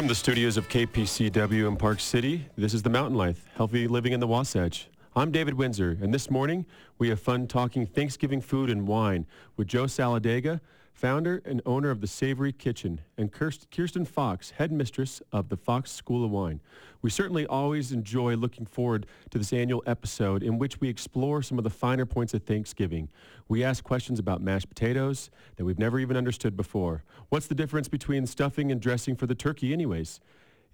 From the studios of KPCW in Park City, this is The Mountain Life, Healthy Living in the Wasatch. I'm David Windsor, and this morning we have fun talking Thanksgiving food and wine with Joe Saladyga, founder and owner of the Savory Kitchen, and Kirsten Fox, headmistress of the Fox School of Wine. We certainly always enjoy looking forward to this annual episode in which we explore some of the finer points of Thanksgiving. We ask questions about mashed potatoes that we've never even understood before. What's the difference between stuffing and dressing for the turkey anyways?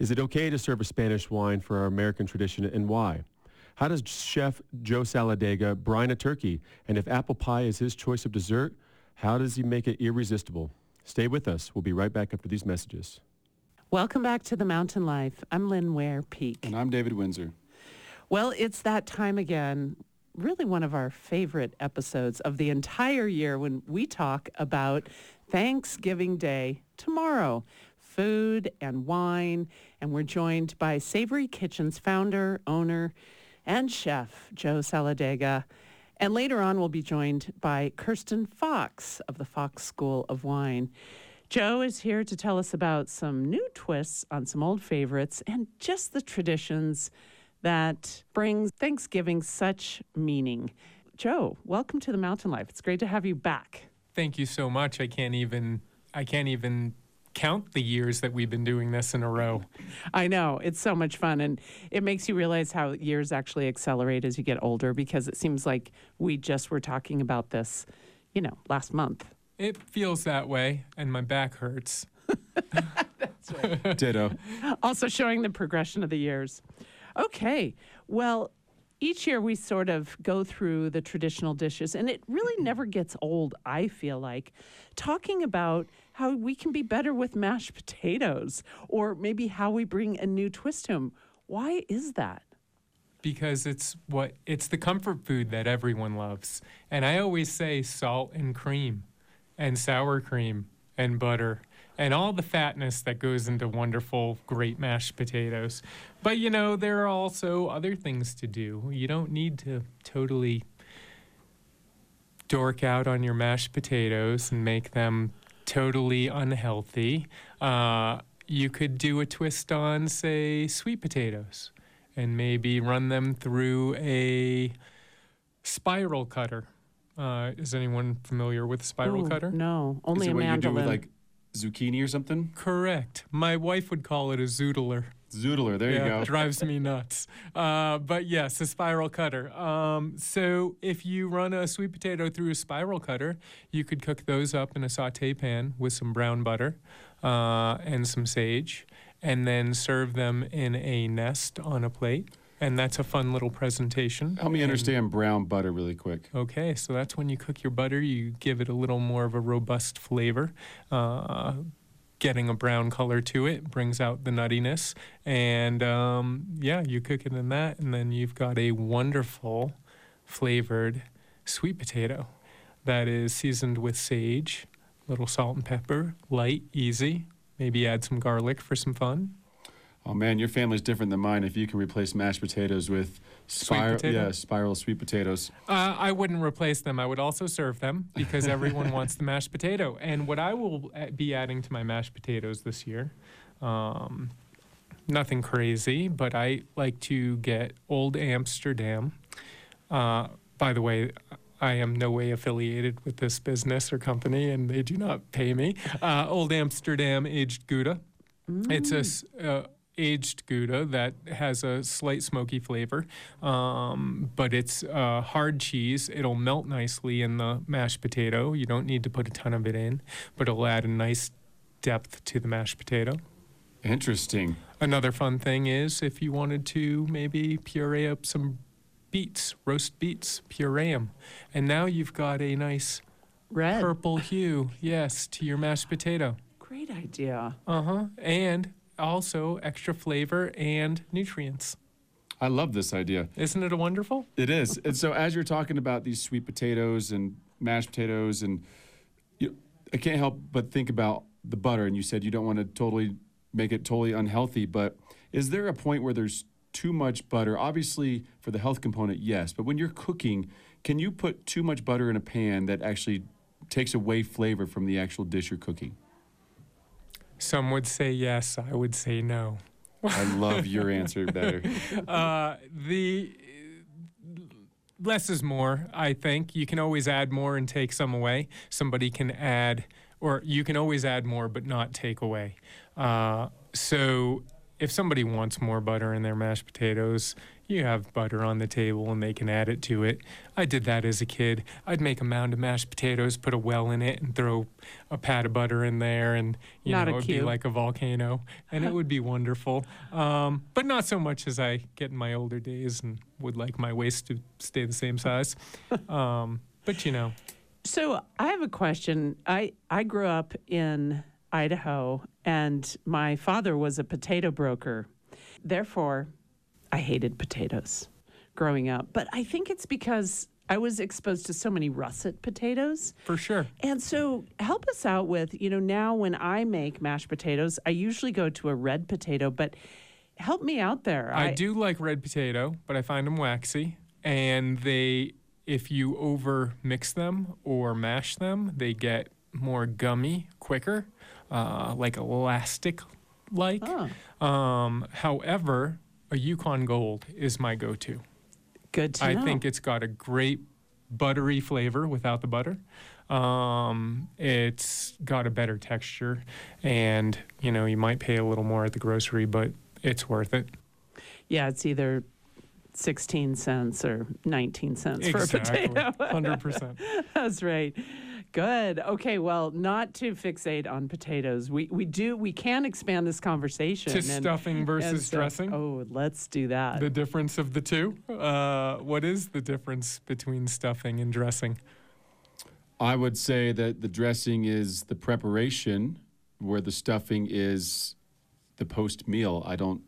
Is it okay to serve a Spanish wine for our American tradition, and why? How does Chef Joe Saladyga brine a turkey? And if apple pie is his choice of dessert, how does he make it irresistible? Stay with us. We'll be right back after these messages. Welcome back to The Mountain Life. I'm Lynn Ware Peak. And I'm David Windsor. Well, it's that time again, really one of our favorite episodes of the entire year when we talk about Thanksgiving Day tomorrow, food and wine. And we're joined by Savory Kitchen's founder, owner, and chef, Joe Saladyga. And later on, we'll be joined by Kirsten Fox of the Fox School of Wine. Joe is here to tell us about some new twists on some old favorites and just the traditions that brings Thanksgiving such meaning. Joe, welcome to The Mountain Life. It's great to have you back. Thank you so much. I can't even count the years that we've been doing this in a row. I know. It's so much fun. And it makes you realize how years actually accelerate as you get older, because it seems like we just were talking about this, last month. It feels that way. And my back hurts. That's right. Ditto. Also showing the progression of the years. Okay. Well, each year we sort of go through the traditional dishes, and it really never gets old, I feel like, talking about how we can be better with mashed potatoes, or maybe how we bring a new twist to them. Why is that? Because it's the comfort food that everyone loves. And I always say salt and cream and sour cream and butter and all the fatness that goes into wonderful, great mashed potatoes. But, there are also other things to do. You don't need to totally dork out on your mashed potatoes and make them totally unhealthy. You could do a twist on, say, sweet potatoes and maybe run them through a spiral cutter. Is anyone familiar with spiral cutter? No, only a mandolin. Is it what you do with, zucchini or something? Correct. My wife would call it a zoodler. Zoodler, there you go. Drives me nuts. But yes, a spiral cutter. So if you run a sweet potato through a spiral cutter, you could cook those up in a saute pan with some brown butter and some sage, and then serve them in a nest on a plate. And that's a fun little presentation. Help me understand brown butter really quick. Okay, so that's when you cook your butter, you give it a little more of a robust flavor. Getting a brown color to it brings out the nuttiness. And, you cook it in that, and then you've got a wonderful flavored sweet potato that is seasoned with sage, a little salt and pepper, light, easy. Maybe add some garlic for some fun. Oh, man, your family's different than mine if you can replace mashed potatoes with spiral sweet potatoes. I wouldn't replace them. I would also serve them, because everyone wants the mashed potato. And what I will be adding to my mashed potatoes this year, nothing crazy, but I like to get Old Amsterdam. By the way, I am no way affiliated with this business or company, and they do not pay me. Old Amsterdam aged Gouda. Mm. It's a... aged Gouda that has a slight smoky flavor, but it's hard cheese. It'll melt nicely in the mashed potato. You don't need to put a ton of it in, but it'll add a nice depth to the mashed potato. Interesting. Another fun thing is if you wanted to maybe puree up some beets, roast beets, puree them. And now you've got a nice red purple hue, yes, to your mashed potato. Great idea. And also extra flavor and nutrients. I love this idea. Isn't it wonderful? It is. And so as you're talking about these sweet potatoes and mashed potatoes, and I can't help but think about the butter, and you said you don't want to make it totally unhealthy, but is there a point where there's too much butter? Obviously, for the health component, yes, but when you're cooking, can you put too much butter in a pan that actually takes away flavor from the actual dish you're cooking? Some would say yes, I would say no. I love your answer better. The less is more, I think. You can always add more and take some away. Somebody can add, or you can always add more but not take away. So if somebody wants more butter in their mashed potatoes, you have butter on the table and they can add it to it. I did that as a kid. I'd make a mound of mashed potatoes, put a well in it, and throw a pat of butter in there, and you know, it would be like a volcano, and it would be wonderful. But not so much as I get in my older days and would like my waist to stay the same size. But you know. So I have a question. I grew up in Idaho, and my father was a potato broker. Therefore, I hated potatoes growing up, but I think it's because I was exposed to so many russet potatoes. For sure. And so help us out with, you know, now when I make mashed potatoes, I usually go to a red potato, but help me out there. I do like red potato, but I find them waxy, and they, if you over mix them or mash them, they get more gummy quicker, like elastic-like. Oh. However, a Yukon Gold is my go-to. Good to know. I think it's got a great buttery flavor without the butter. It's got a better texture, and you know, you might pay a little more at the grocery, but it's worth it. Yeah, it's either 16 cents or 19 cents exactly. For a potato. 100%. That's right. Good. Okay, well, not to fixate on potatoes. We can expand this conversation. To stuffing versus dressing. Oh, let's do that. The difference of the two. What is the difference between stuffing and dressing? I would say that the dressing is the preparation, where the stuffing is the post-meal. I don't...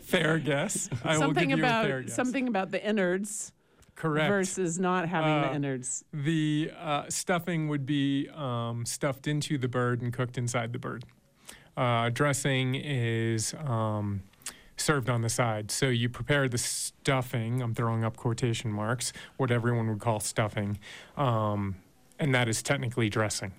Fair guess. I will give you a fair guess. Something about the innards. Correct. Versus not having the innards. The stuffing would be stuffed into the bird and cooked inside the bird. Dressing is served on the side. So you prepare the stuffing, I'm throwing up quotation marks, what everyone would call stuffing, and that is technically dressing.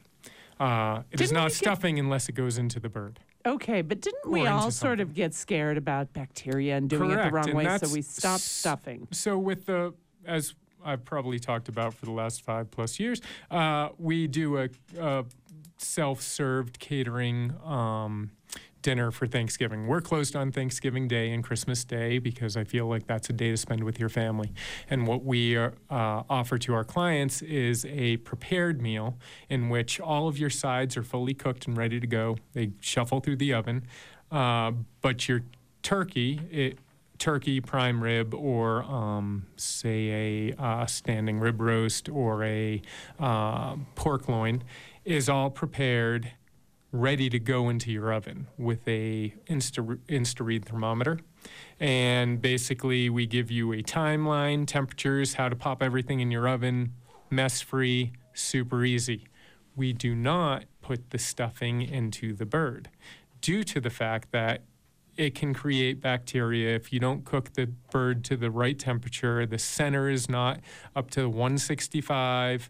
It is not stuffing unless it goes into the bird. Okay, but didn't we all sort of get scared about bacteria and doing it the wrong way, so we stopped stuffing? So with the... As I've probably talked about for the last 5+ years, we do a self-served catering dinner for Thanksgiving. We're closed on Thanksgiving Day and Christmas Day because I feel like that's a day to spend with your family. And what we offer to our clients is a prepared meal in which all of your sides are fully cooked and ready to go. They shuffle through the oven, but your turkey... Turkey, prime rib, or say a standing rib roast or a pork loin is all prepared, ready to go into your oven with a Insta-Read thermometer. And basically we give you a timeline, temperatures, how to pop everything in your oven, mess-free, super easy. We do not put the stuffing into the bird due to the fact that it can create bacteria. If you don't cook the bird to the right temperature, the center is not up to 165,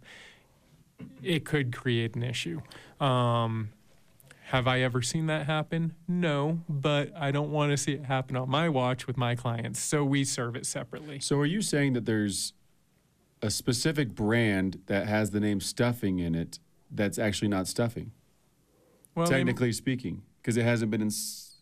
it could create an issue. Have I ever seen that happen? No, but I don't want to see it happen on my watch with my clients, so we serve it separately. So are you saying that there's a specific brand that has the name stuffing in it that's actually not stuffing? Well, technically speaking, because it hasn't been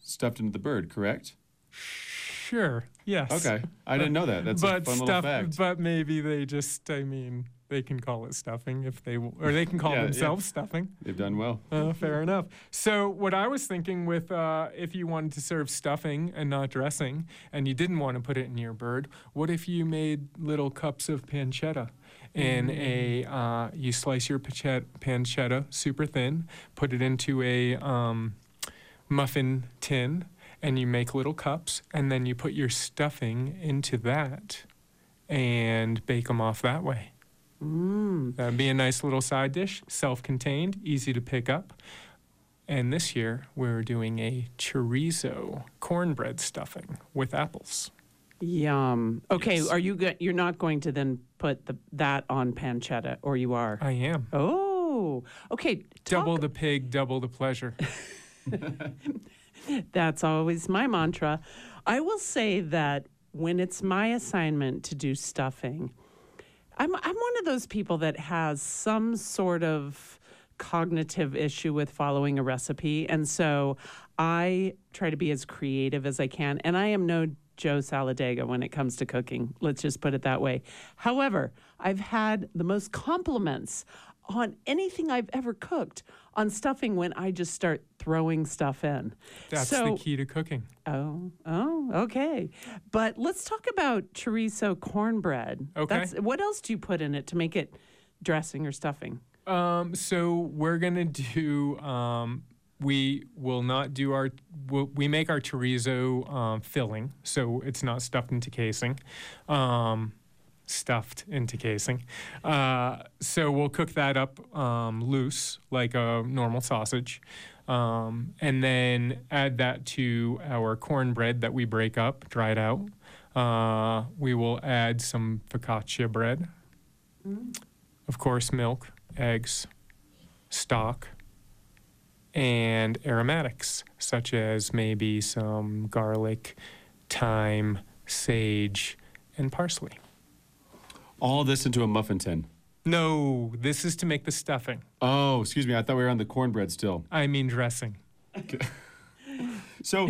stuffed into the bird, correct? Sure, yes. Okay, I didn't know that. That's a fun little fact. But maybe they just, I mean, they can call it stuffing if they, or they can call themselves stuffing. They've done well. Fair enough. So what I was thinking with, if you wanted to serve stuffing and not dressing, and you didn't want to put it in your bird, what if you made little cups of pancetta? In a, you slice your pancetta super thin, put it into a, muffin tin, and you make little cups, and then you put your stuffing into that and bake them off that way. That'd be a nice little side dish, self-contained, easy to pick up. And this year we're doing a chorizo cornbread stuffing with apples. Yum. Okay, yes. Are you you're not going to then put that on pancetta, or you are? I am. Oh. Oh, okay. Double the pig, double the pleasure. That's always my mantra. I will say that when it's my assignment to do stuffing, I'm one of those people that has some sort of cognitive issue with following a recipe, and so I try to be as creative as I can, and I am no Joe Saladyga when it comes to cooking. Let's just put it that way. However, I've had the most compliments on anything I've ever cooked on stuffing when I just start throwing stuff in. That's the key to cooking. Oh, okay. But let's talk about chorizo cornbread. Okay. What else do you put in it to make it dressing or stuffing? So we're going to do... we will not do our... We make our chorizo filling, so it's not stuffed into casing. So we'll cook that up loose, like a normal sausage, and then add that to our cornbread that we break up, dried out. We will add some focaccia bread. Of course, milk, eggs, stock, and aromatics, such as maybe some garlic, thyme, sage, and parsley. All this into a muffin tin? No, this is to make the stuffing. Oh, excuse me. I thought we were on the cornbread still. I mean dressing. Okay. So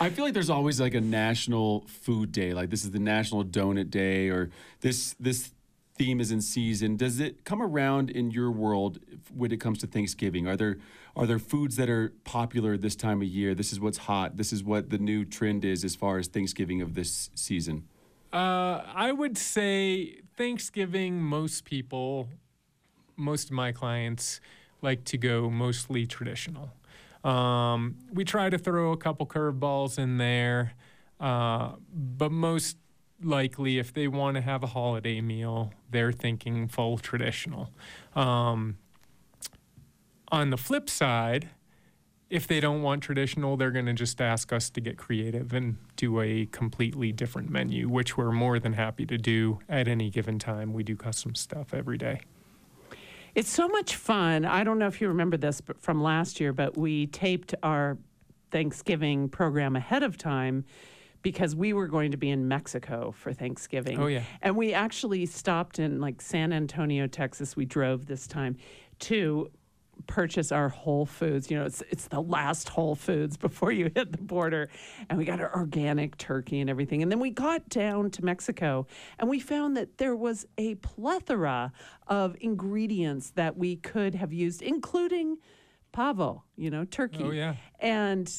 I feel like there's always like a national food day. Like this is the National Donut Day, or this theme is in season. Does it come around in your world when it comes to Thanksgiving? Are there foods that are popular this time of year? This is what's hot. This is what the new trend is as far as Thanksgiving of this season. I would say Thanksgiving, most people, most of my clients, like to go mostly traditional. We try to throw a couple curveballs in there, but most likely if they want to have a holiday meal, they're thinking full traditional. On the flip side, if they don't want traditional, they're going to just ask us to get creative and do a completely different menu, which we're more than happy to do at any given time. We do custom stuff every day. It's so much fun. I don't know if you remember this from last year, but we taped our Thanksgiving program ahead of time because we were going to be in Mexico for Thanksgiving. Oh, yeah. And we actually stopped in like San Antonio, Texas. We drove this time to purchase our Whole Foods. You know, it's the last Whole Foods before you hit the border. And we got our organic turkey and everything. And then we got down to Mexico and we found that there was a plethora of ingredients that we could have used, including pavo, you know, turkey. Oh, yeah. And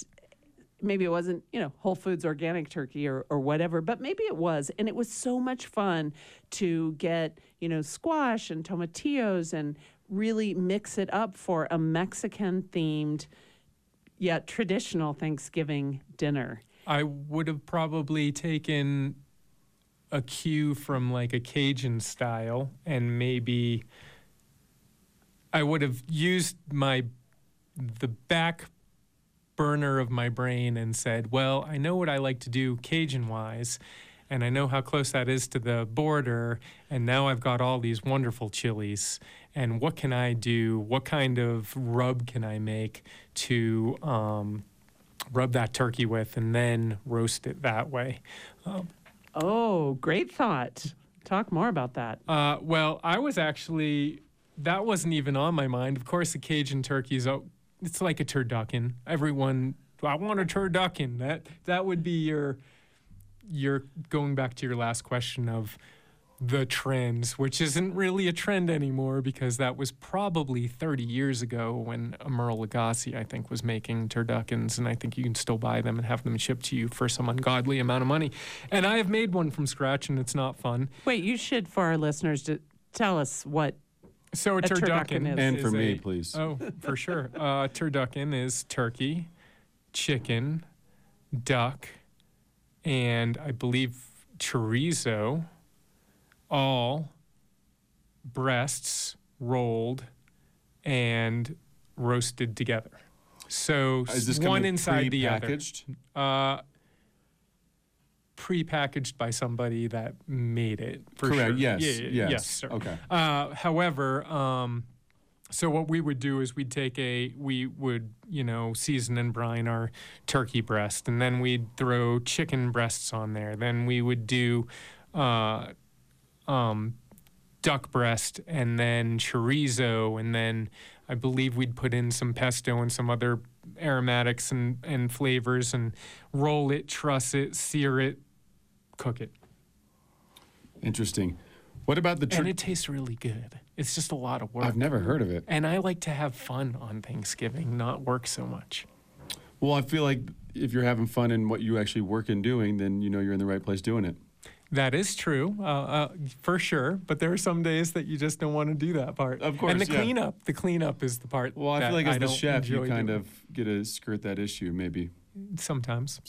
maybe it wasn't, you know, Whole Foods organic turkey or whatever, but maybe it was. And it was so much fun to get, you know, squash and tomatillos and really mix it up for a Mexican-themed, yet traditional Thanksgiving dinner. I would have probably taken a cue from like a Cajun style, and maybe I would have used the back burner of my brain and said, well, I know what I like to do Cajun-wise, and I know how close that is to the border, and now I've got all these wonderful chilies, and what can I do? What kind of rub can I make to rub that turkey with and then roast it that way? Oh, great thought. Talk more about that. Well, I was actually, that wasn't even on my mind. Of course, the Cajun turkey's, it's like a turducken. Everyone, I want a turducken. That would be your going back to your last question of the trends, which isn't really a trend anymore because that was probably 30 years ago when Emeril Lagasse, I think, was making turduckens, and I think you can still buy them and have them shipped to you for some ungodly amount of money. And I have made one from scratch, and it's not fun. Wait, you should, for our listeners, to tell us what a turducken is. And for me, please. Oh, for sure. Turducken is turkey, chicken, duck, and I believe chorizo, all breasts rolled and roasted together. So is this one inside the other. Packaged? prepackaged by somebody that made it. For correct. Sure. Yes. Yeah, yes. Yes, sir. Okay. However, so what we would do is we would season and brine our turkey breast, and then we'd throw chicken breasts on there. Then we would do duck breast, and then chorizo, and then I believe we'd put in some pesto and some other aromatics and flavors, and roll it, truss it, sear it, cook it. Interesting. What about the and it tastes really good. It's just a lot of work. I've never heard of it. And I like to have fun on Thanksgiving, not work so much. Well, I feel like if you're having fun in what you actually work in doing, then you're in the right place doing it. That is true, for sure. But there are some days that you just don't want to do that part. Of course, and the cleanup is the part. Well, I feel like as the chef, you kind of get to skirt that issue, maybe. Sometimes.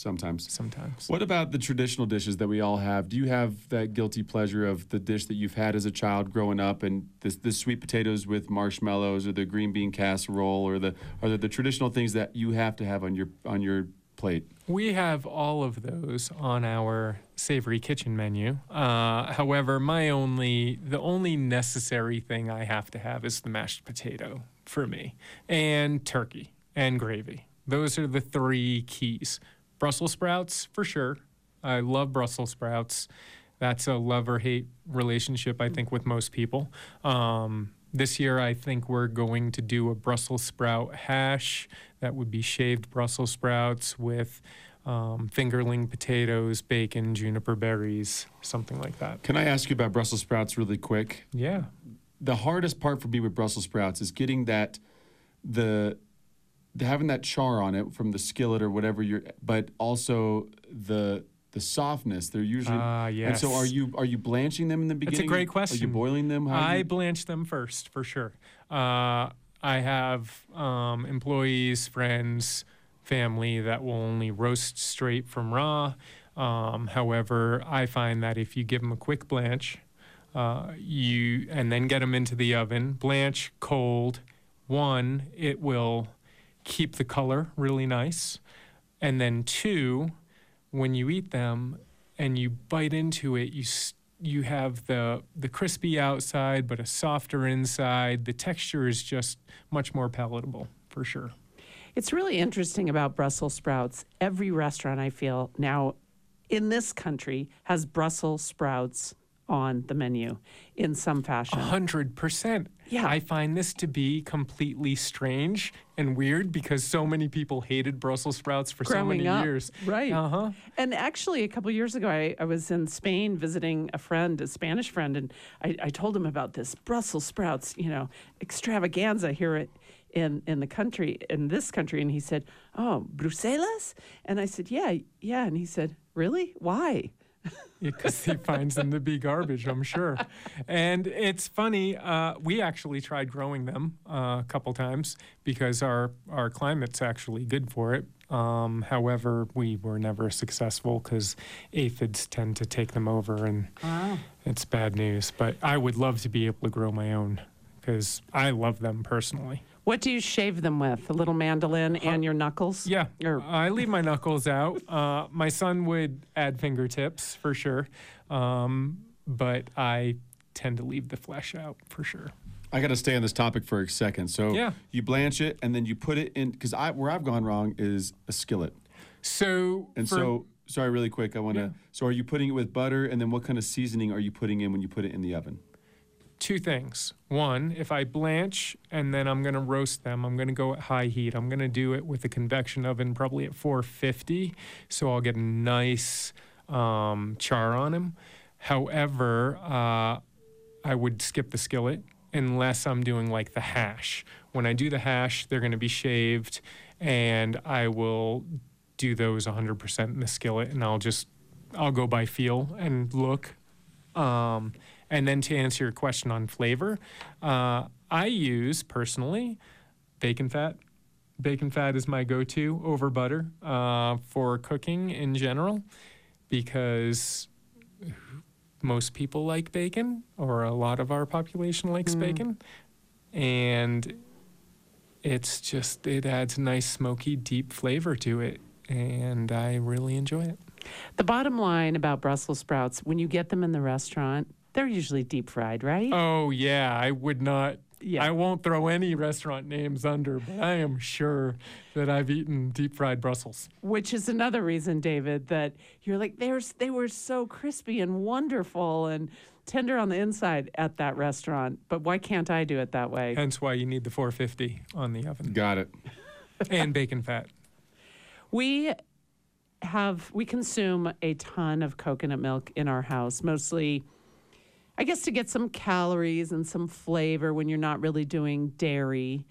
What about the traditional dishes that we all have? Do you have that guilty pleasure of the dish that you've had as a child growing up, and the sweet potatoes with marshmallows, or the green bean casserole, or the traditional things that you have to have on your plate? We have all of those on our Savory Kitchen menu. However, the only necessary thing I have to have is the mashed potato for me, and turkey and gravy. Those are the three keys. Brussels sprouts, for sure. I love Brussels sprouts. That's a love or hate relationship, I think, with most people. This year, I think we're going to do a Brussels sprout hash. That would be shaved Brussels sprouts with fingerling potatoes, bacon, juniper berries, something like that. Can I ask you about Brussels sprouts really quick? Yeah. The hardest part for me with Brussels sprouts is getting having that char on it from the skillet or whatever but also the softness. They're usually yes. And so are you blanching them in the beginning? That's a great question. Are you boiling them? I blanch them first for sure. I have employees, friends, family that will only roast straight from raw. However, I find that if you give them a quick blanch, and then get them into the oven, blanch cold. One, it will keep the color really nice. And then two, when you eat them and you bite into it, you have the crispy outside but a softer inside. The texture is just much more palatable, for sure. It's really interesting about Brussels sprouts. Every restaurant, I feel, now in this country has Brussels sprouts on the menu in some fashion. 100%. Yeah. I find this to be completely strange and weird because so many people hated Brussels sprouts for so many years. Right. Uh-huh. And actually, a couple years ago, I was in Spain visiting a Spanish friend, and I told him about this Brussels sprouts, extravaganza here in this country. And he said, "Oh, Brussels?" And I said, yeah. And he said, "Really? Why?" Because he finds them to be garbage, I'm sure. And it's funny, we actually tried growing them a couple times because our climate's actually good for it. However, we were never successful because aphids tend to take them over, and It's bad news. But I would love to be able to grow my own because I love them personally. What do you shave them with? A little mandolin and your knuckles? Yeah, I leave my knuckles out. My son would add fingertips for sure, but I tend to leave the flesh out for sure. I got to stay on this topic for a second. So You blanch it and then you put it in, because where I've gone wrong is a skillet. Sorry, really quick, I want to. Yeah. So are you putting it with butter, and then what kind of seasoning are you putting in when you put it in the oven? Two things. One, if I blanch and then I'm going to roast them, I'm going to go at high heat. I'm going to do it with a convection oven probably at 450, so I'll get a nice char on them. However, I would skip the skillet unless I'm doing like the hash. When I do the hash, they're going to be shaved, and I will do those 100% in the skillet, and I'll go by feel and look. And then to answer your question on flavor, I use, personally, bacon fat. Bacon fat is my go-to over butter for cooking in general, because most people like bacon, or a lot of our population likes bacon. And it adds a nice smoky, deep flavor to it, and I really enjoy it. The bottom line about Brussels sprouts, when you get them in the restaurant, they're usually deep fried, right? Oh, yeah. I would not. Yeah. I won't throw any restaurant names under, but I am sure that I've eaten deep-fried Brussels. Which is another reason, David, that you're like, they were so crispy and wonderful and tender on the inside at that restaurant, but why can't I do it that way? Hence why you need the 450 on the oven. Got it. And bacon fat. We consume a ton of coconut milk in our house, mostly, I guess, to get some calories and some flavor when you're not really doing dairy.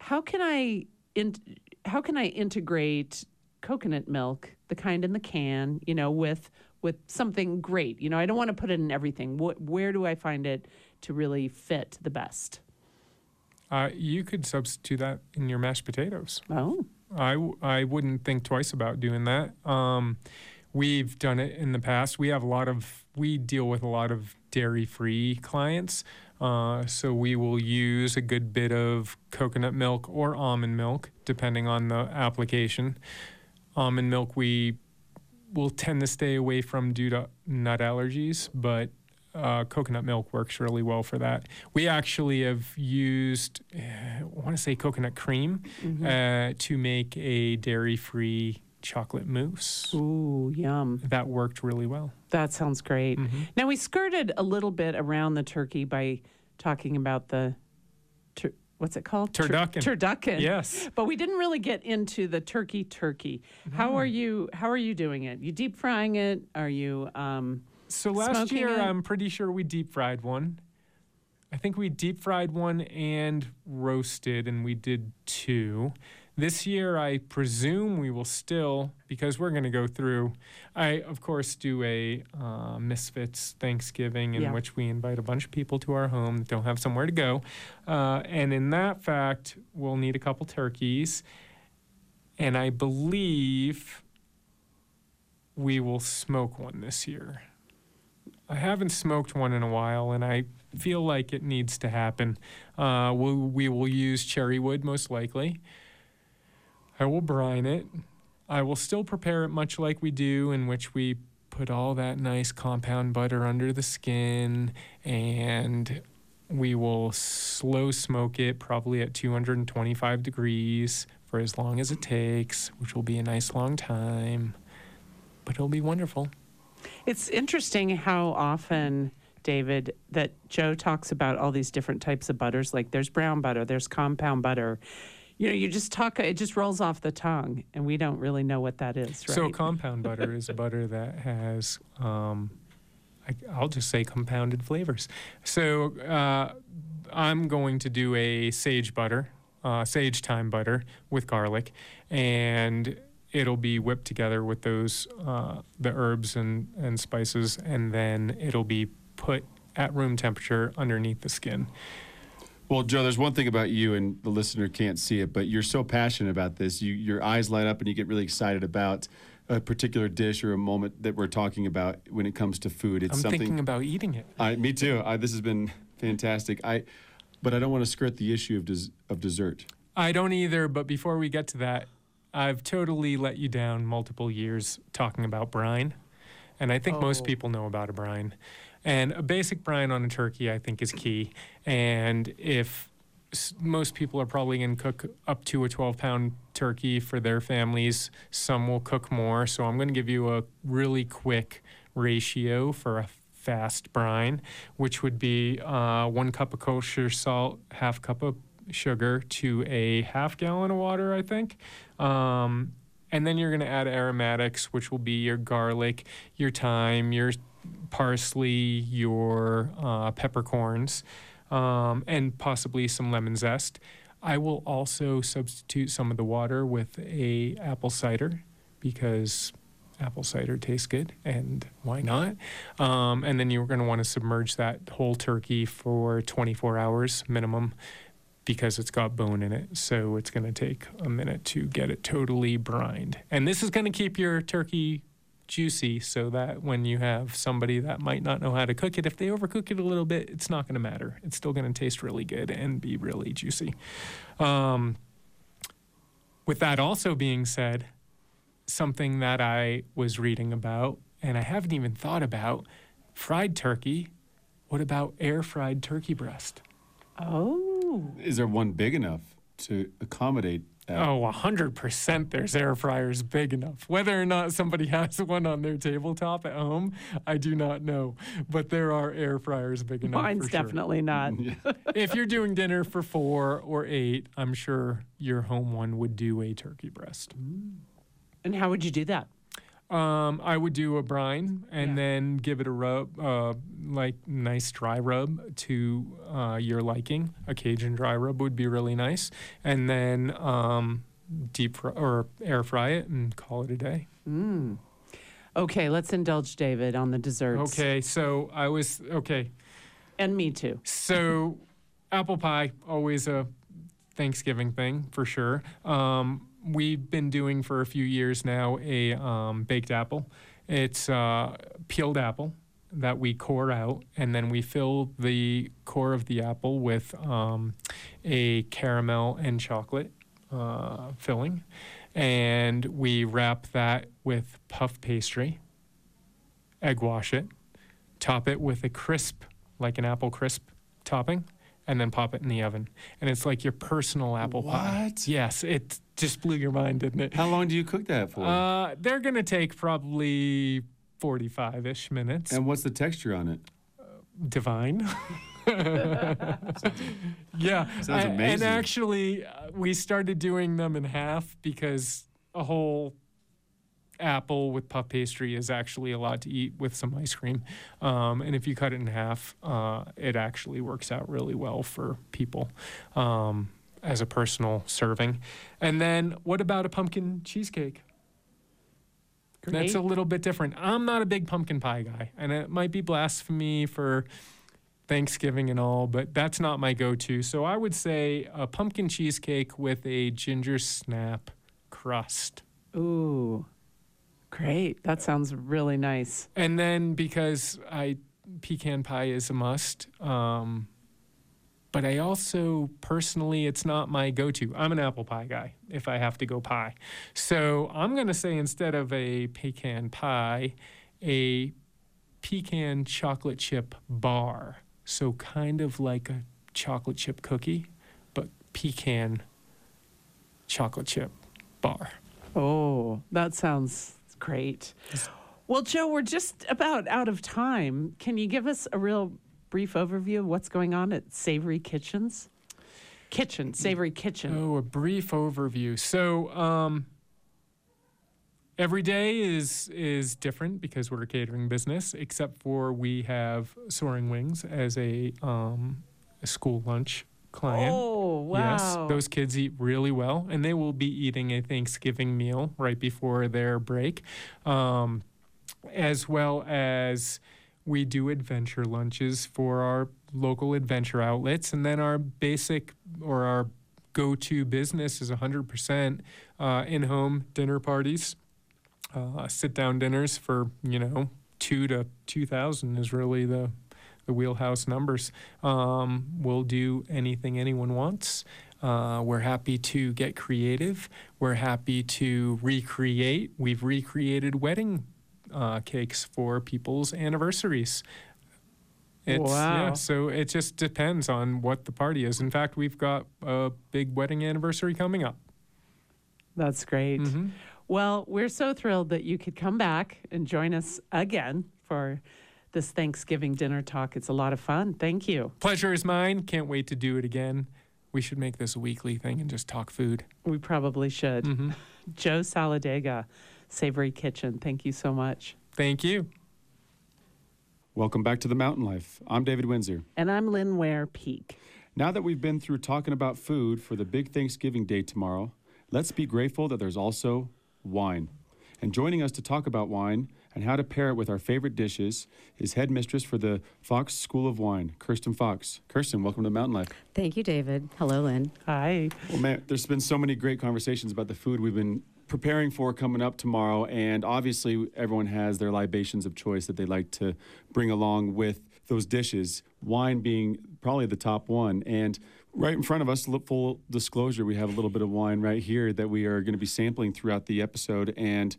How can I integrate coconut milk, the kind in the can, you know, with something great? You know, I don't want to put it in everything. Where do I find it to really fit the best? You could substitute that in your mashed potatoes. Oh. I wouldn't think twice about doing that. We've done it in the past. We deal with a lot of dairy-free clients, so we will use a good bit of coconut milk or almond milk, depending on the application. Almond milk we will tend to stay away from due to nut allergies, but coconut milk works really well for that. We actually have used, I want to say coconut cream, to make a dairy-free chocolate mousse. Ooh, yum. That worked really well. That sounds great. Mm-hmm. Now, we skirted a little bit around the turkey by talking about the, what's it called? Turducken. Turducken. Yes. But we didn't really get into the turkey. Mm-hmm. How are you doing it? You deep frying it? Are you So last year, it? I'm pretty sure we deep fried one. I think we deep fried one and roasted, and we did two. This year, I presume we will still, because we're going to go through, I, of course, do a Misfits Thanksgiving in which we invite a bunch of people to our home that don't have somewhere to go. And in that fact, we'll need a couple turkeys. And I believe we will smoke one this year. I haven't smoked one in a while, and I feel like it needs to happen. We will use cherry wood, most likely. I will brine it. I will still prepare it much like we do, in which we put all that nice compound butter under the skin, and we will slow smoke it probably at 225 degrees for as long as it takes, which will be a nice long time, but it'll be wonderful. It's interesting how often, David, that Joe talks about all these different types of butters. Like there's brown butter, there's compound butter. You know, you just talk, it just rolls off the tongue, and we don't really know what that is, right? So compound butter is butter that has, I'll just say compounded flavors. So I'm going to do a sage thyme butter with garlic, and it'll be whipped together with those, the herbs and spices, and then it'll be put at room temperature underneath the skin. Well, Joe, there's one thing about you, and the listener can't see it, but you're so passionate about this. Your eyes light up, and you get really excited about a particular dish or a moment that we're talking about when it comes to food. It's something, thinking about eating it. Me too. This has been fantastic. But I don't want to skirt the issue of dessert. I don't either, but before we get to that, I've totally let you down multiple years talking about brine, and I think most people know about a brine. And a basic brine on a turkey, I think, is key. And if most people are probably going to cook up to a 12-pound turkey for their families, some will cook more. So I'm going to give you a really quick ratio for a fast brine, which would be 1 cup of kosher salt, 1/2 cup of sugar to a 1/2 gallon of water, I think. And then you're going to add aromatics, which will be your garlic, your thyme, your parsley, your peppercorns, and possibly some lemon zest. I will also substitute some of the water with a apple cider, because apple cider tastes good, and why not? And then you're going to want to submerge that whole turkey for 24 hours minimum, because it's got bone in it, so it's going to take a minute to get it totally brined. And this is going to keep your turkey juicy, so that when you have somebody that might not know how to cook it, if they overcook it a little bit, it's not going to matter. It's still going to taste really good and be really juicy. With that also being said, something that I was reading about, and I haven't even thought about, fried turkey. What about air-fried turkey breast? Oh. Is there one big enough to accommodate that? Oh, 100% there's air fryers big enough. Whether or not somebody has one on their tabletop at home, I do not know. But there are air fryers big enough. Mine's definitely sure. Not. If you're doing dinner for 4 or 8, I'm sure your home one would do a turkey breast. Mm. And how would you do that? I would do a brine and then give it a rub, like nice dry rub to your liking. A Cajun dry rub would be really nice. And then air fry it and call it a day. Mm. Okay, let's indulge David on the desserts. Okay, so okay. And me too. So apple pie, always a Thanksgiving thing for sure. We've been doing for a few years now a baked apple. It's peeled apple that we core out, and then we fill the core of the apple with a caramel and chocolate filling, and we wrap that with puff pastry, egg wash it, top it with a crisp, like an apple crisp topping, and then pop it in the oven. And it's like your personal apple pie. What? Yes, it just blew your mind, didn't it? How long do you cook that for? They're going to take probably 45-ish minutes. And what's the texture on it? Divine. Yeah. Sounds amazing. And actually, we started doing them in half because a whole apple with puff pastry is actually a lot to eat with some ice cream. And if you cut it in half, it actually works out really well for people as a personal serving. And then what about a pumpkin cheesecake? Great. That's a little bit different. I'm not a big pumpkin pie guy, and it might be blasphemy for Thanksgiving and all, but that's not my go-to. So I would say a pumpkin cheesecake with a ginger snap crust. Ooh. Great. That sounds really nice. And then because pecan pie is a must, but I also personally, it's not my go-to. I'm an apple pie guy if I have to go pie. So I'm going to say instead of a pecan pie, a pecan chocolate chip bar. So kind of like a chocolate chip cookie, but pecan chocolate chip bar. Oh, that sounds great. Well, Joe, we're just about out of time. Can you give us a real brief overview of what's going on at Savory Kitchens? Savory Kitchen. Oh, a brief overview. So every day is different because we're a catering business, except for we have Soaring Wings as a school lunch client. Oh, wow. Yes, those kids eat really well, and they will be eating a Thanksgiving meal right before their break, as well as we do adventure lunches for our local adventure outlets. And then our basic or our go-to business is 100% in-home dinner parties, sit-down dinners for, 2 to 2,000 is really the wheelhouse numbers. We'll do anything anyone wants. We're happy to get creative. We're happy to recreate. We've recreated wedding cakes for people's anniversaries. Wow. Yeah, so it just depends on what the party is. In fact, we've got a big wedding anniversary coming up. That's great. Mm-hmm. Well, we're so thrilled that you could come back and join us again for this Thanksgiving dinner talk. It's a lot of fun. Thank you. Pleasure is mine. Can't wait to do it again. We should make this a weekly thing and just talk food. We probably should. Mm-hmm. Joe Saladyga, Savory Kitchen. Thank you so much. Thank you. Welcome back to The Mountain Life. I'm David Windsor. And I'm Lynn Ware Peak. Now that we've been through talking about food for the big Thanksgiving day tomorrow, let's be grateful that there's also wine. And joining us to talk about wine and how to pair it with our favorite dishes is headmistress for the Fox School of Wine, Kirsten Fox. Kirsten, welcome to Mountain Life. Thank you, David. Hello, Lynn. Hi. Well, man, there's been so many great conversations about the food we've been preparing for coming up tomorrow, and obviously everyone has their libations of choice that they like to bring along with those dishes, wine being probably the top one. And Right in front of us, full disclosure, we have a little bit of wine right here that we are going to be sampling throughout the episode. And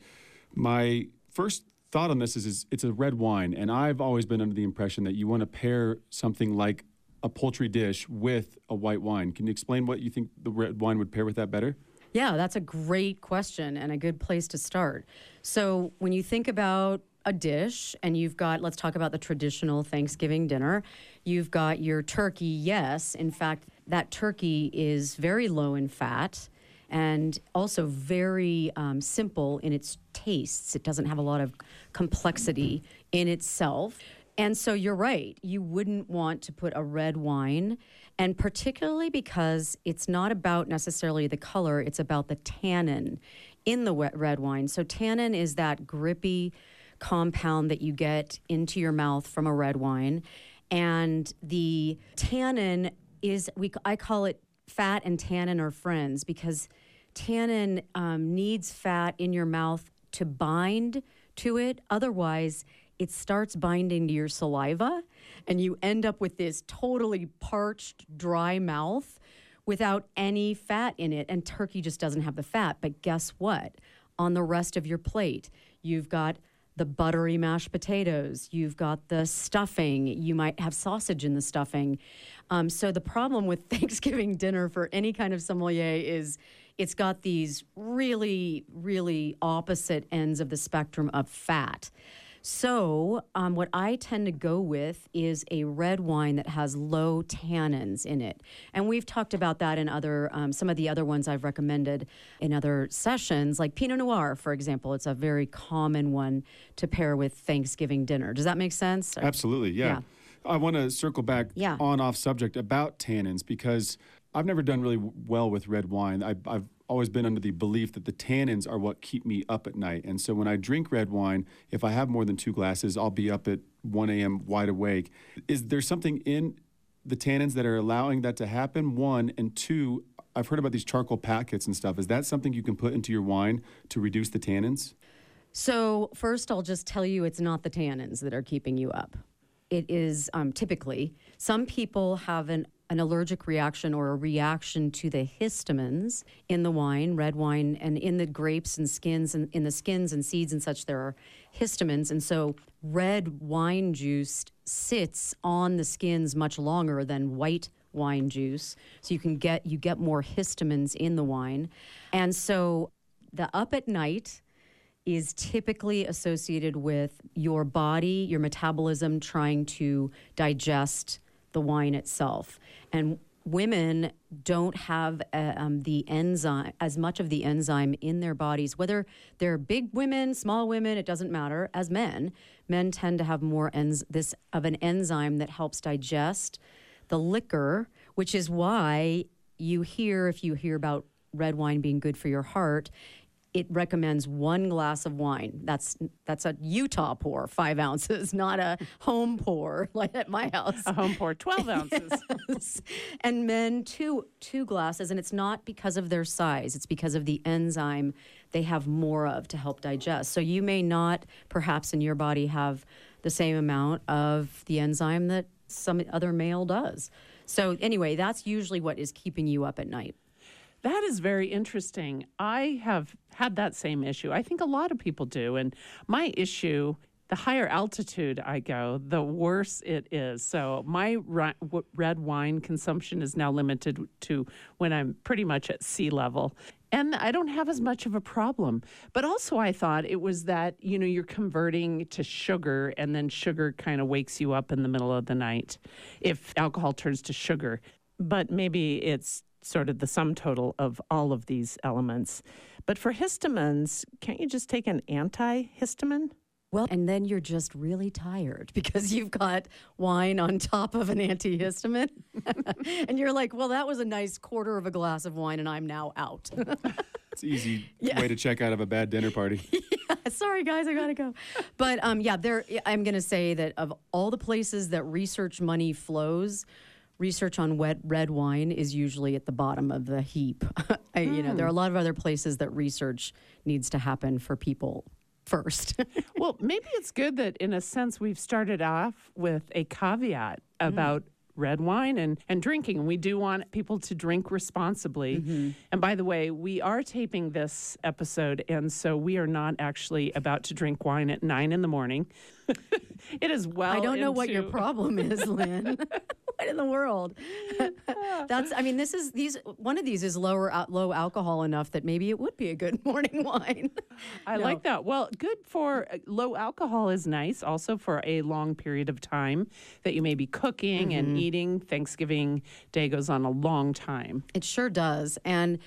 my first thought on this is it's a red wine. And I've always been under the impression that you want to pair something like a poultry dish with a white wine. Can you explain what you think the red wine would pair with that better? Yeah, that's a great question and a good place to start. So when you think about a dish and you've got, let's talk about the traditional Thanksgiving dinner, you've got your turkey, yes. In fact, that turkey is very low in fat and also very simple in its tastes. It doesn't have a lot of complexity in itself. And so you're right, you wouldn't want to put a red wine, and particularly because it's not about necessarily the color, it's about the tannin in the red wine. So tannin is that grippy compound that you get into your mouth from a red wine, and the tannin is, I call it fat and tannin are friends, because tannin needs fat in your mouth to bind to it, otherwise it starts binding to your saliva, and you end up with this totally parched, dry mouth without any fat in it. And turkey just doesn't have the fat. But guess what? On the rest of your plate, you've got the buttery mashed potatoes. You've got the stuffing. You might have sausage in the stuffing. So the problem with Thanksgiving dinner for any kind of sommelier is it's got these really, really opposite ends of the spectrum of fat. So what I tend to go with is a red wine that has low tannins in it. And we've talked about that in other some of the other ones I've recommended in other sessions, like Pinot Noir, for example. It's a very common one to pair with Thanksgiving dinner. Does that make sense? Absolutely, yeah. I want to circle back on off subject about tannins, because I've never done really well with red wine. I've always been under the belief that the tannins are what keep me up at night. And so when I drink red wine, if I have more than 2 glasses, I'll be up at 1 a.m. wide awake. Is there something in the tannins that are allowing that to happen? One, and two, I've heard about these charcoal packets and stuff. Is that something you can put into your wine to reduce the tannins? So first, I'll just tell you it's not the tannins that are keeping you up. It is typically, some people have an allergic reaction or a reaction to the histamines in the wine, red wine, and in the grapes and skins, and in the skins and seeds and such, there are histamines. And so red wine juice sits on the skins much longer than white wine juice. So you get more histamines in the wine. And so the up at night is typically associated with your body, your metabolism trying to digest the wine itself. And women don't have the enzyme, as much of the enzyme in their bodies, whether they're big women, small women, it doesn't matter, as men. Men tend to have more this of an enzyme that helps digest the liquor, which is why if you hear about red wine being good for your heart, it recommends 1 glass of wine. That's a Utah pour, 5 ounces, not a home pour like at my house. A home pour, 12 ounces. Yes. And men, two glasses, and it's not because of their size. It's because of the enzyme they have more of to help digest. So you may not, perhaps in your body, have the same amount of the enzyme that some other male does. So anyway, that's usually what is keeping you up at night. That is very interesting. I have had that same issue. I think a lot of people do. And my issue, the higher altitude I go, the worse it is. So my red wine consumption is now limited to when I'm pretty much at sea level. And I don't have as much of a problem. But also I thought it was that, you're converting to sugar, and then sugar kind of wakes you up in the middle of the night if alcohol turns to sugar. But maybe it's sort of the sum total of all of these elements. But for histamines, can't you just take an antihistamine? Well, and then you're just really tired because you've got wine on top of an antihistamine. And you're like, well, that was a nice 1/4 glass of wine, and I'm now out. It's an easy way to check out of a bad dinner party. Sorry, guys, I got to go. But I'm going to say that of all the places that research money flows, research on red wine is usually at the bottom of the heap. There are a lot of other places that research needs to happen for people first. Well, maybe it's good that, in a sense, we've started off with a caveat about red wine and drinking. And we do want people to drink responsibly. Mm-hmm. And by the way, we are taping this episode, and so we are not actually about to drink wine at 9 a.m. It is well I don't know what your problem is, Lynn. What in the world? That's, I mean, this is, these, one of these is low alcohol enough that maybe it would be a good morning wine. I like that. Well, good for, low alcohol is nice also for a long period of time that you may be cooking mm-hmm. and eating. Thanksgiving Day goes on a long time. It sure does. And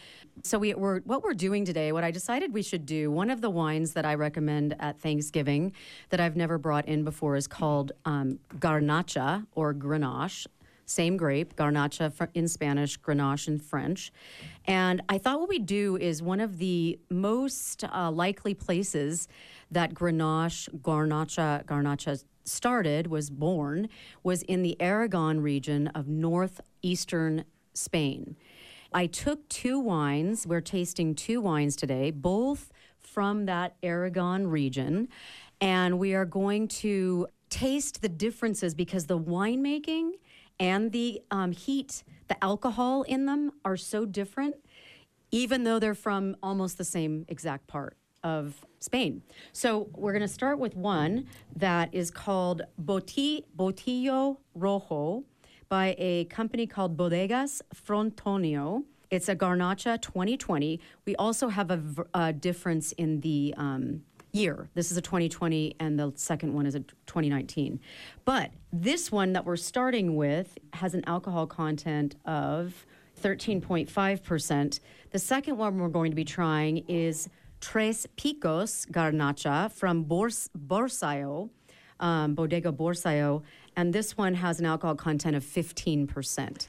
so what we're doing today, what I decided we should do, one of the wines that I recommend at Thanksgiving that I've never brought in before is called Garnacha or Grenache. Same grape, Garnacha in Spanish, Grenache in French. And I thought what we'd do is one of the most likely places that Garnacha was in the Aragon region of northeastern Spain. I took two wines, we're tasting two wines today, both from that Aragon region, and we are going to taste the differences because the winemaking and the heat, the alcohol in them are so different, even though they're from almost the same exact part of Spain. So we're going to start with one that is called Botillo Rojo by a company called Bodegas Frontonio. It's a Garnacha 2020. We also have a difference in the year. This is a 2020 and the second one is a 2019. But this one that we're starting with has an alcohol content of 13.5%. The second one we're going to be trying is Tres Picos Garnacha from Borsao, Bodegas Borsao, and this one has an alcohol content of 15%.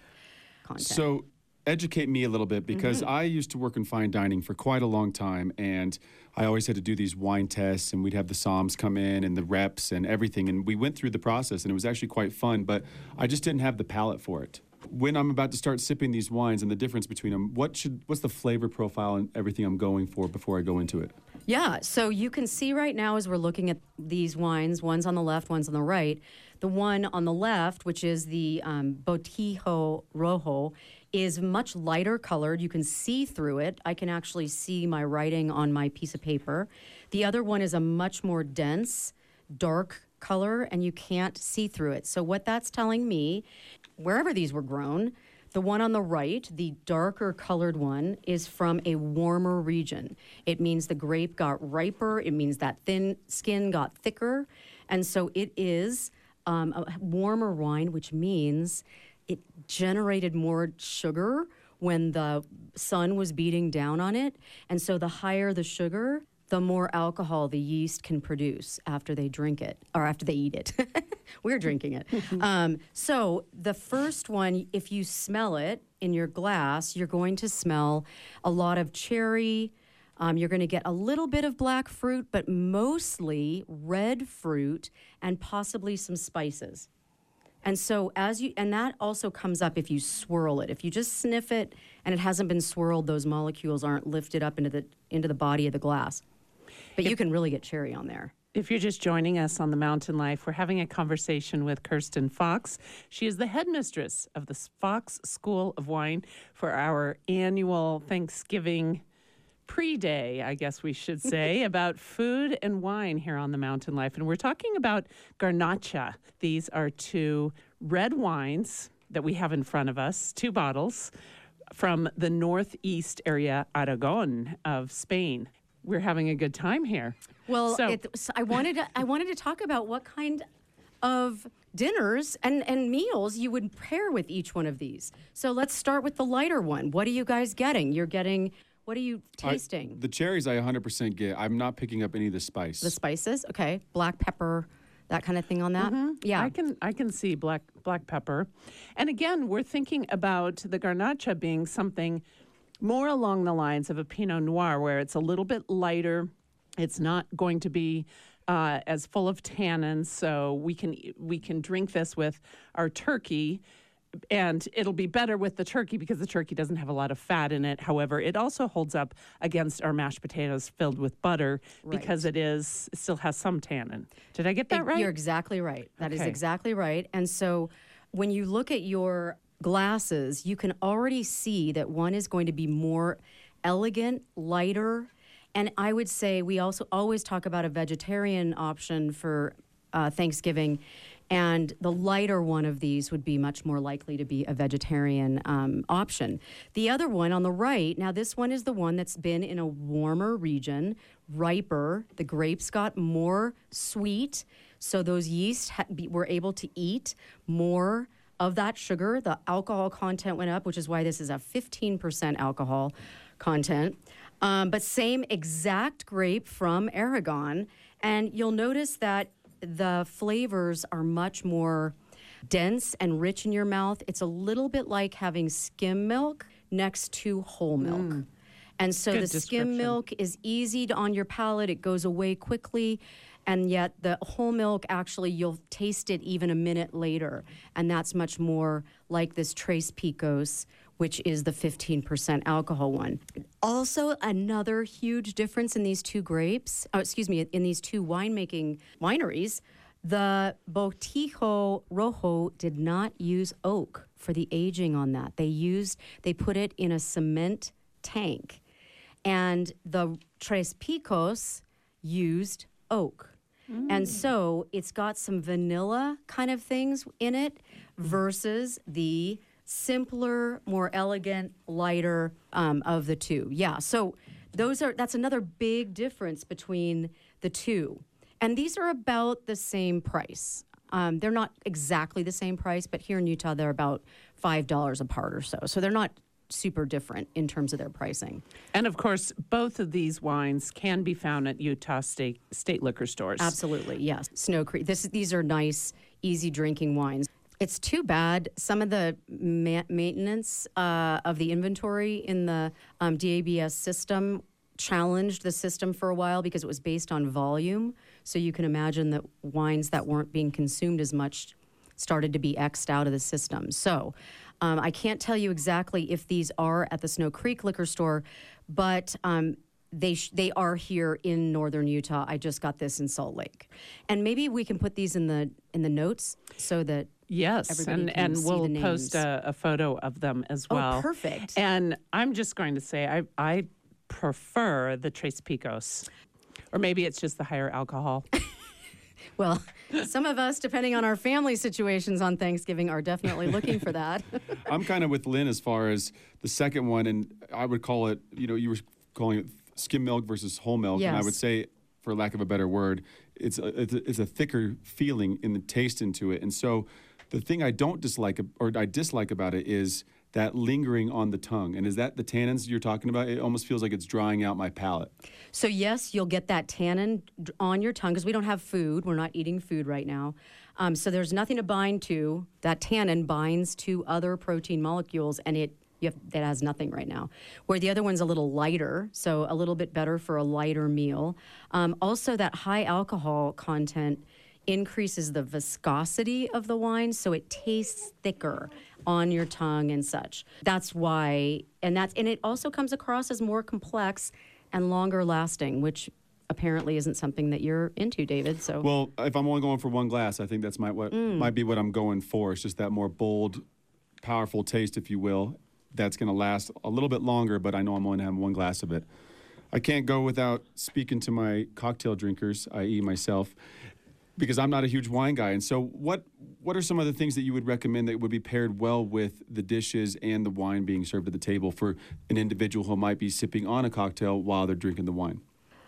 So educate me a little bit, because mm-hmm. I used to work in fine dining for quite a long time, and I always had to do these wine tests, and we'd have the somms come in and the reps and everything, and we went through the process, and it was actually quite fun, but I just didn't have the palate for it. When I'm about to start sipping these wines and the difference between them, what's the flavor profile and everything I'm going for before I go into it? Yeah, so you can see right now as we're looking at these wines, one's on the left, one's on the right. The one on the left, which is the Botillo Rojo, is much lighter colored. You can see through it. I can actually see my writing on my piece of paper. The other one is a much more dense, dark color, and you can't see through it. So what that's telling me, wherever these were grown, the one on the right, the darker colored one, is from a warmer region. It means the grape got riper. It means that thin skin got thicker. And so it is a warmer wine, which means it generated more sugar when the sun was beating down on it. And so the higher the sugar, the more alcohol the yeast can produce after they drink it, or after they eat it. We're drinking it. So the first one, if you smell it in your glass, you're going to smell a lot of cherry. You're going to get a little bit of black fruit, but mostly red fruit and possibly some spices. And so and that also comes up if you swirl it. If you just sniff it and it hasn't been swirled, those molecules aren't lifted up into the body of the glass. But you can really get cherry on there. If you're just joining us on The Mountain Life, we're having a conversation with Kirsten Fox. She is the headmistress of the Fox School of Wine for our annual Thanksgiving pre-day, I guess we should say, about food and wine here on The Mountain Life. And we're talking about Garnacha. These are two red wines that we have in front of us, two bottles, from the northeast area, Aragon, of Spain. We're having a good time here. Well, so I wanted to talk about what kind of dinners and meals you would pair with each one of these. So let's start with the lighter one. What are you guys getting? What are you tasting? The cherries I 100% get. I'm not picking up any of the spice. The spices? Okay. Black pepper, that kind of thing on that? Mm-hmm. Yeah. I can see black pepper. And again, we're thinking about the Garnacha being something more along the lines of a Pinot Noir, where it's a little bit lighter. It's not going to be as full of tannins, so we can drink this with our turkey. And it'll be better with the turkey because the turkey doesn't have a lot of fat in it. However, it also holds up against our mashed potatoes filled with butter because it still has some tannin. Did I get that right? You're exactly right. That is exactly right. And so when you look at your glasses, you can already see that one is going to be more elegant, lighter, and I would say we also always talk about a vegetarian option for Thanksgiving, and the lighter one of these would be much more likely to be a vegetarian option. The other one on the right, now this one is the one that's been in a warmer region, riper. The grapes got more sweet, so those yeast were able to eat more of that sugar. The alcohol content went up, which is why this is a 15% alcohol content. But same exact grape from Aragon. And you'll notice that the flavors are much more dense and rich in your mouth. It's a little bit like having skim milk next to whole milk. And so the skim milk is easy on your palate. It goes away quickly. And yet the whole milk, actually, you'll taste it even a minute later. And that's much more like this Tres Picos, which is the 15% alcohol one. Also, another huge difference in these two grapes, in these two winemaking wineries, the Botillo Rojo did not use oak for the aging on that. They put it in a cement tank. And the Tres Picos used oak. And so it's got some vanilla kind of things in it versus the simpler, more elegant, lighter of the two. Yeah, so that's another big difference between the two. And these are about the same price. They're not exactly the same price, but here in Utah, they're about $5 apart or so. So they're not super different in terms of their pricing. And, of course, both of these wines can be found at Utah state liquor stores. Absolutely, yes. Snow Creek. These are nice, easy-drinking wines. It's too bad some of the maintenance of the inventory in the DABS system challenged the system for a while because it was based on volume. So you can imagine that wines that weren't being consumed as much started to be X'd out of the system. So I can't tell you exactly if these are at the Snow Creek liquor store, but they are here in northern Utah. I just got this in Salt Lake. And maybe we can put these in the notes so that yes, and we'll post a photo of them as well. Oh, perfect. And I'm just going to say I prefer the Tres Picos. Or maybe it's just the higher alcohol. Well, some of us, depending on our family situations on Thanksgiving, are definitely looking for that. I'm kind of with Lynn as far as the second one, and I would call it, you were calling it skim milk versus whole milk, yes. And I would say, for lack of a better word, it's a thicker feeling in the taste into it. And so the thing I dislike about it is that lingering on the tongue. And is that the tannins you're talking about? It almost feels like it's drying out my palate. So yes, you'll get that tannin on your tongue because we don't have food. We're not eating food right now. So there's nothing to bind to. That tannin binds to other protein molecules, and that has nothing right now. Where the other one's a little lighter, so a little bit better for a lighter meal. Also, that high alcohol content increases the viscosity of the wine, so it tastes thicker on your tongue and such. That's why, and it also comes across as more complex and longer lasting, which apparently isn't something that you're into, David. So, well, if I'm only going for one glass, I think that's might be what I'm going for. It's just that more bold, powerful taste, if you will, that's going to last a little bit longer. But I know I'm only having one glass of it. I can't go without speaking to my cocktail drinkers, i.e., myself, because I'm not a huge wine guy. And so what are some of the things that you would recommend that would be paired well with the dishes and the wine being served at the table for an individual who might be sipping on a cocktail while they're drinking the wine?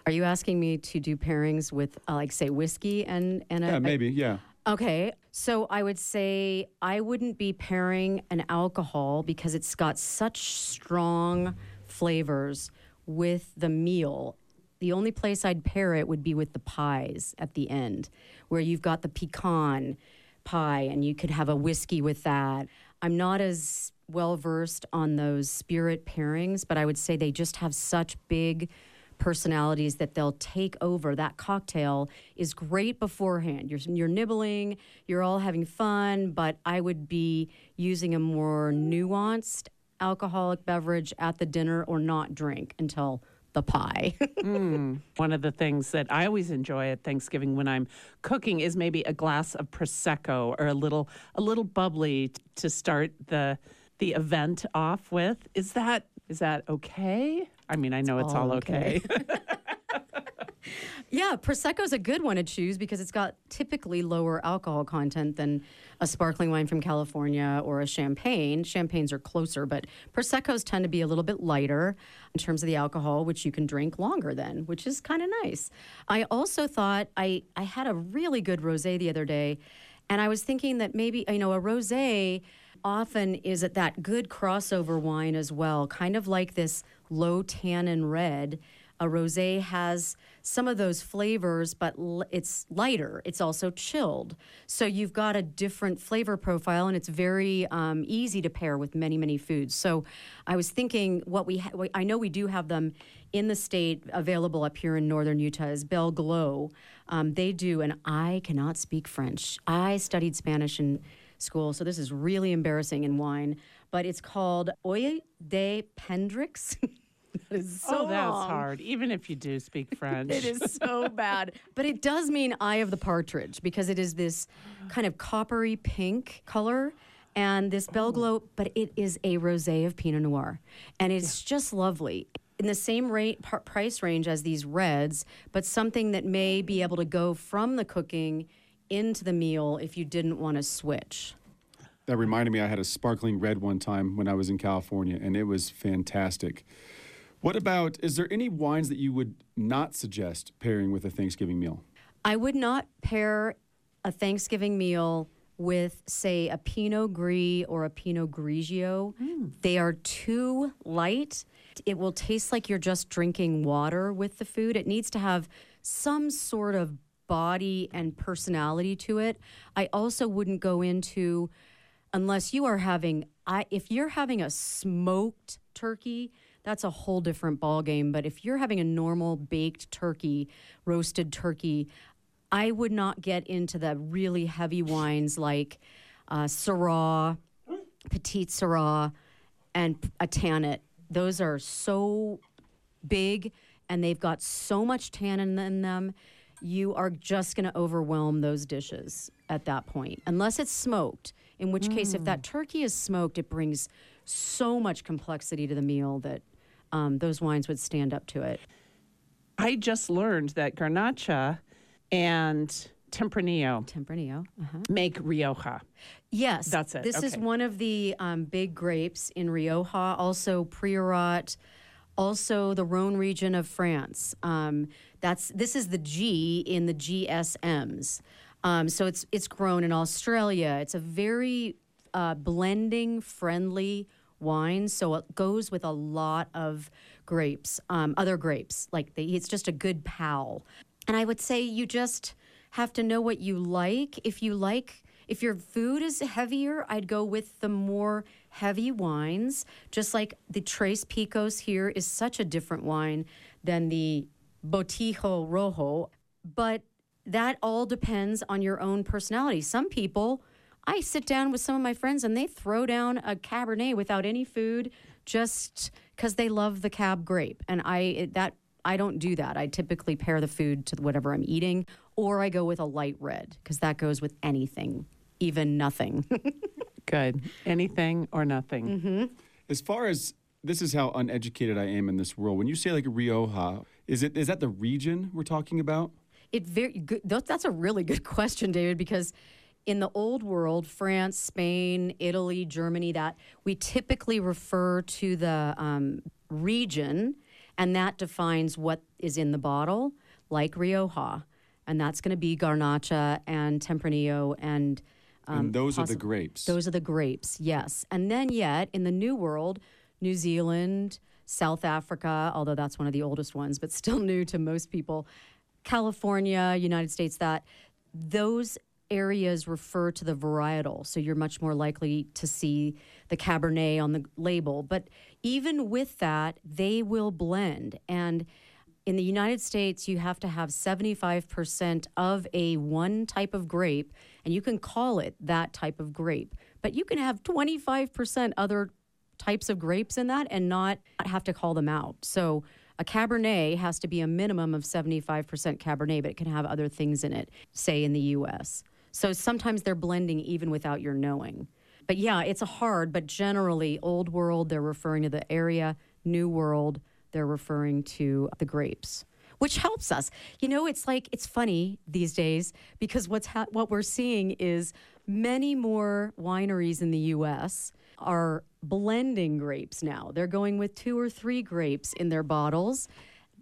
Are you asking me to do pairings with, like, say, whiskey and yeah, maybe, yeah. Okay, so I would say I wouldn't be pairing an alcohol because it's got such strong flavors with the meal. The only place I'd pair it would be with the pies at the end, where you've got the pecan pie, and you could have a whiskey with that. I'm not as well-versed on those spirit pairings, but I would say they just have such big personalities that they'll take over. That cocktail is great beforehand. You're nibbling, you're all having fun, but I would be using a more nuanced alcoholic beverage at the dinner or not drink until the pie. One of the things that I always enjoy at Thanksgiving when I'm cooking is maybe a glass of Prosecco or a little bubbly to start the event off with. Is that okay? I mean, I know it's all okay. Yeah, Prosecco is a good one to choose because it's got typically lower alcohol content than a sparkling wine from California or a champagne. Champagnes are closer, but Proseccos tend to be a little bit lighter in terms of the alcohol, which you can drink longer than, which is kind of nice. I also thought I had a really good rosé the other day, and I was thinking that maybe, a rosé often is at that good crossover wine as well, kind of like this low tannin red. A rosé has some of those flavors, but it's lighter. It's also chilled. So you've got a different flavor profile, and it's very easy to pair with many, many foods. So I was thinking what I know we do have them in the state available up here in northern Utah is Belle Glow. They do, and I cannot speak French. I studied Spanish in school, so this is really embarrassing in wine. But it's called Oye de Pendrix. That is so that's long. Hard, even if you do speak French. It is so bad. But it does mean eye of the partridge because it is this kind of coppery pink color and this Belle Glow, but it is a rosé of Pinot Noir. And it's just lovely. In the same price range as these reds, but something that may be able to go from the cooking into the meal if you didn't want to switch. That reminded me I had a sparkling red one time when I was in California, and it was fantastic. What about, is there any wines that you would not suggest pairing with a Thanksgiving meal? I would not pair a Thanksgiving meal with, say, a Pinot Gris or a Pinot Grigio. They are too light. It will taste like you're just drinking water with the food. It needs to have some sort of body and personality to it. I also wouldn't go into, unless you are having, if you're having a smoked turkey, that's a whole different ballgame. But if you're having a normal baked turkey, roasted turkey, I would not get into the really heavy wines like Syrah, Petite Syrah, and a Tannat. Those are so big, and they've got so much tannin in them. You are just going to overwhelm those dishes at that point, unless it's smoked, in which case if that turkey is smoked, it brings so much complexity to the meal that those wines would stand up to it. I just learned that Grenache and Tempranillo make Rioja. Yes. That's it. This is one of the big grapes in Rioja, also Priorat, also the Rhone region of France. This is the G in the GSMs. So it's grown in Australia. It's a very blending-friendly wine, so it goes with a lot of grapes, other grapes. It's just a good pal. And I would say you just have to know what you like. If your food is heavier, I'd go with the more heavy wines, just like the Tres Picos here is such a different wine than the Botillo Rojo. But that all depends on your own personality. Some people, I sit down with some of my friends and they throw down a Cabernet without any food just because they love the Cab grape. And I don't do that. I typically pair the food to whatever I'm eating, or I go with a light red because that goes with anything, even nothing. Good. Anything or nothing. Mm-hmm. As far as this is how uneducated I am in this world, when you say like Rioja, is that the region we're talking about? That's a really good question, David, because in the old world, France, Spain, Italy, Germany, that we typically refer to the region, and that defines what is in the bottle, like Rioja, and that's going to be Garnacha and Tempranillo and those are the grapes. Those are the grapes, yes. And then yet in the New World, New Zealand, South Africa, although that's one of the oldest ones, but still new to most people, California, United States, those areas refer to the varietal, so you're much more likely to see the Cabernet on the label. But even with that, they will blend. And in the United States, you have to have 75% of one type of grape, and you can call it that type of grape. But you can have 25% other types of grapes in that and not have to call them out. So A Cabernet has to be a minimum of 75% Cabernet, but it can have other things in it, say in the U.S. So sometimes they're blending even without your knowing. But yeah, it's hard, but generally Old World, they're referring to the area. New World, they're referring to the grapes, which helps us. You know, it's like, it's funny these days because what we're seeing is many more wineries in the U.S. are blending grapes now. They're going with 2 or 3 grapes in their bottles,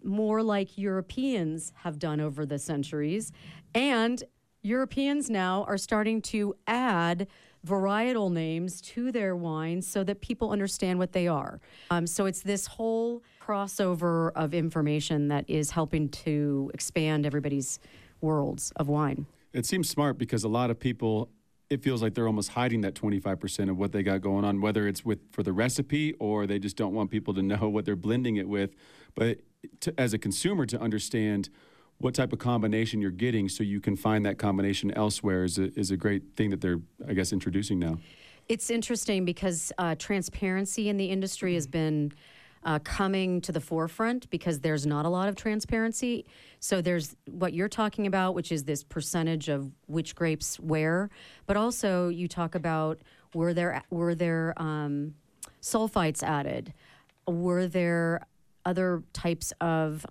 more like Europeans have done over the centuries. And Europeans now are starting to add varietal names to their wines so that people understand what they are. So it's this whole crossover of information that is helping to expand everybody's worlds of wine. It seems smart because a lot of people, it feels like they're almost hiding that 25% of what they got going on, whether it's for the recipe or they just don't want people to know what they're blending it with. But as a consumer, to understand what type of combination you're getting so you can find that combination elsewhere is a great thing that they're, I guess, introducing now. It's interesting because transparency in the industry has been coming to the forefront because there's not a lot of transparency. So there's what you're talking about, which is this percentage of which grapes where, but also you talk about were there sulfites added? Were there other types of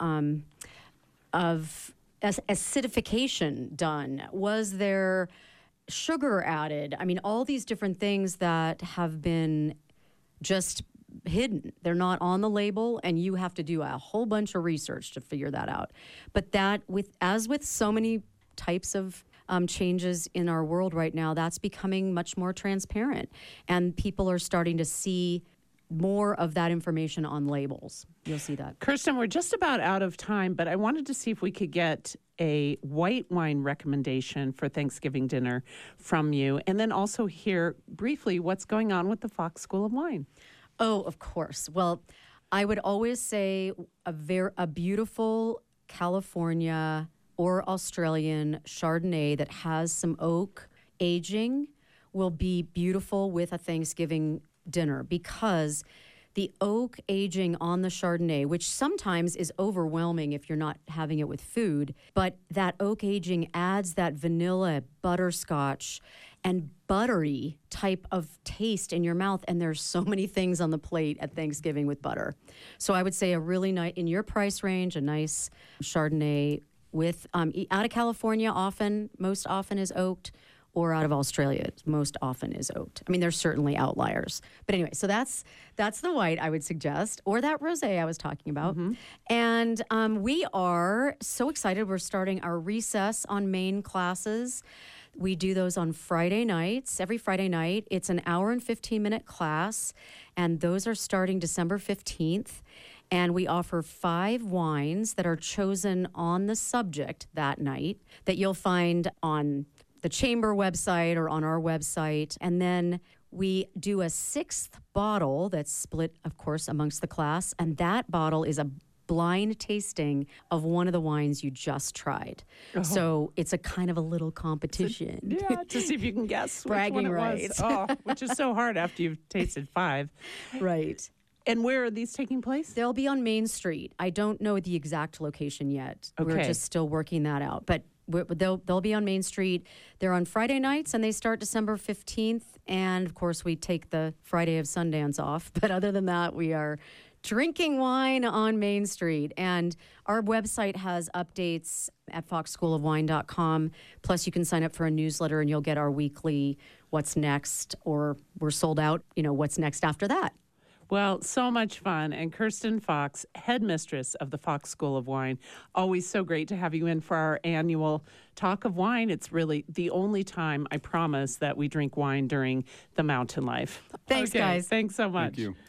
acidification done? Was there sugar added? I mean, all these different things that have been just hidden. They're not on the label, and you have to do a whole bunch of research to figure that out. But that, as with so many types of changes in our world right now, that's becoming much more transparent, and people are starting to see more of that information on labels. You'll see that. Kirsten, we're just about out of time, but I wanted to see if we could get a white wine recommendation for Thanksgiving dinner from you, and then also hear briefly what's going on with the Fox School of Wine. Oh, of course. Well, I would always say a beautiful California or Australian Chardonnay that has some oak aging will be beautiful with a Thanksgiving dinner because the oak aging on the Chardonnay, which sometimes is overwhelming if you're not having it with food, but that oak aging adds that vanilla, butterscotch, and buttery type of taste in your mouth. And there's so many things on the plate at Thanksgiving with butter. So I would say a really nice, in your price range, a nice Chardonnay with, out of California often, most often is oaked, or out of Australia, most often is oaked. I mean, there's certainly outliers. But anyway, so that's the white I would suggest, or that rosé I was talking about. Mm-hmm. And we are so excited. We're starting our recess on main classes. We do those on Friday nights, every Friday night. It's an hour and 15-minute class, and those are starting December 15th. And we offer 5 wines that are chosen on the subject that night that you'll find on the chamber website or on our website. And then we do a 6th bottle that's split, of course, amongst the class. And that bottle is a blind tasting of one of the wines you just tried. Oh. So it's a kind of a little competition. To see if you can guess which bragging rights. Which is so hard after you've tasted 5. Right. And where are these taking place? They'll be on Main Street. I don't know the exact location yet. Okay. We're just still working that out. But they'll be on Main Street. They're on Friday nights, and they start December 15th. And, of course, we take the Friday of Sundance off. But other than that, we are drinking wine on Main Street. And our website has updates at foxschoolofwine.com. Plus, you can sign up for a newsletter, and you'll get our weekly What's Next, or we're sold out, you know, What's Next after that. Well, so much fun. And Kirsten Fox, headmistress of the Fox School of Wine, always so great to have you in for our annual Talk of Wine. It's really the only time, I promise, that we drink wine during the mountain life. Thanks, guys. Thanks so much. Thank you.